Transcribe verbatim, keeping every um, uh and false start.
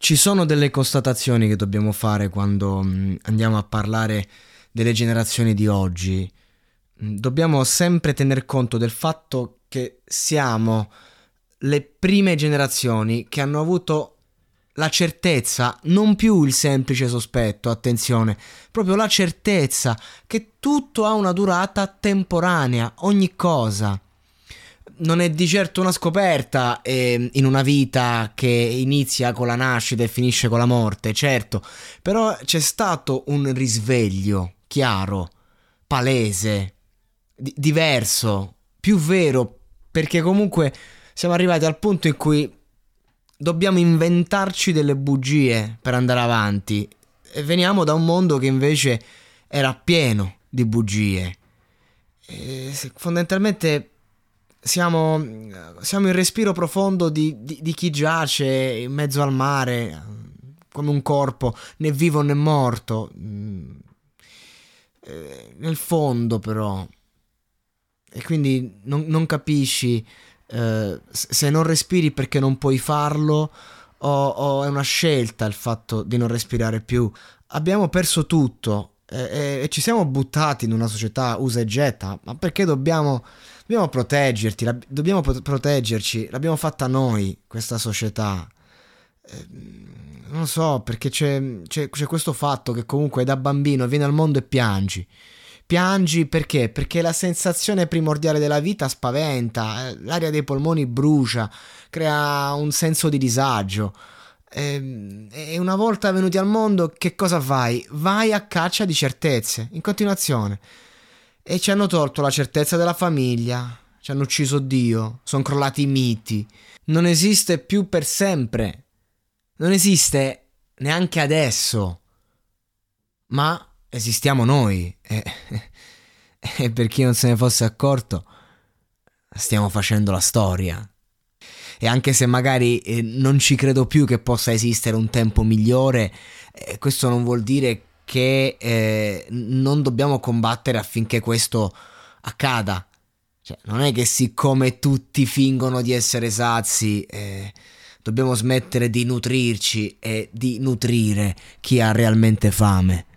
Ci sono delle constatazioni che dobbiamo fare quando andiamo a parlare delle generazioni di oggi. Dobbiamo sempre tener conto del fatto che siamo le prime generazioni che hanno avuto la certezza, non più il semplice sospetto, attenzione, proprio la certezza che tutto ha una durata temporanea, ogni cosa. Non è di certo una scoperta eh, in una vita che inizia con la nascita e finisce con la morte, certo, però c'è stato un risveglio chiaro, palese, di- diverso, più vero, perché comunque siamo arrivati al punto in cui dobbiamo inventarci delle bugie per andare avanti, e veniamo da un mondo che invece era pieno di bugie. E fondamentalmente Siamo, siamo in respiro profondo di, di, di chi giace in mezzo al mare, come un corpo, né vivo né morto. Nel fondo però, e quindi non, non capisci eh, se non respiri perché non puoi farlo o, o è una scelta il fatto di non respirare più. Abbiamo perso tutto e, e ci siamo buttati in una società usa e getta, ma perché dobbiamo... Dobbiamo proteggerti, la, dobbiamo proteggerci, l'abbiamo fatta noi, questa società. Eh, non so, perché c'è, c'è, c'è questo fatto che comunque da bambino vieni al mondo e piangi. Piangi perché? Perché la sensazione primordiale della vita spaventa, eh, l'aria dei polmoni brucia, crea un senso di disagio. Eh, e una volta venuti al mondo, che cosa fai? Vai a caccia di certezze, in continuazione. E ci hanno tolto la certezza della famiglia, ci hanno ucciso Dio, sono crollati i miti. Non esiste più per sempre, non esiste neanche adesso, ma esistiamo noi. E, e per chi non se ne fosse accorto, stiamo facendo la storia. E anche se magari eh, non ci credo più che possa esistere un tempo migliore, eh, questo non vuol dire che... che eh, non dobbiamo combattere affinché questo accada. Cioè, non è che siccome tutti fingono di essere sazi, eh, dobbiamo smettere di nutrirci e di nutrire chi ha realmente fame.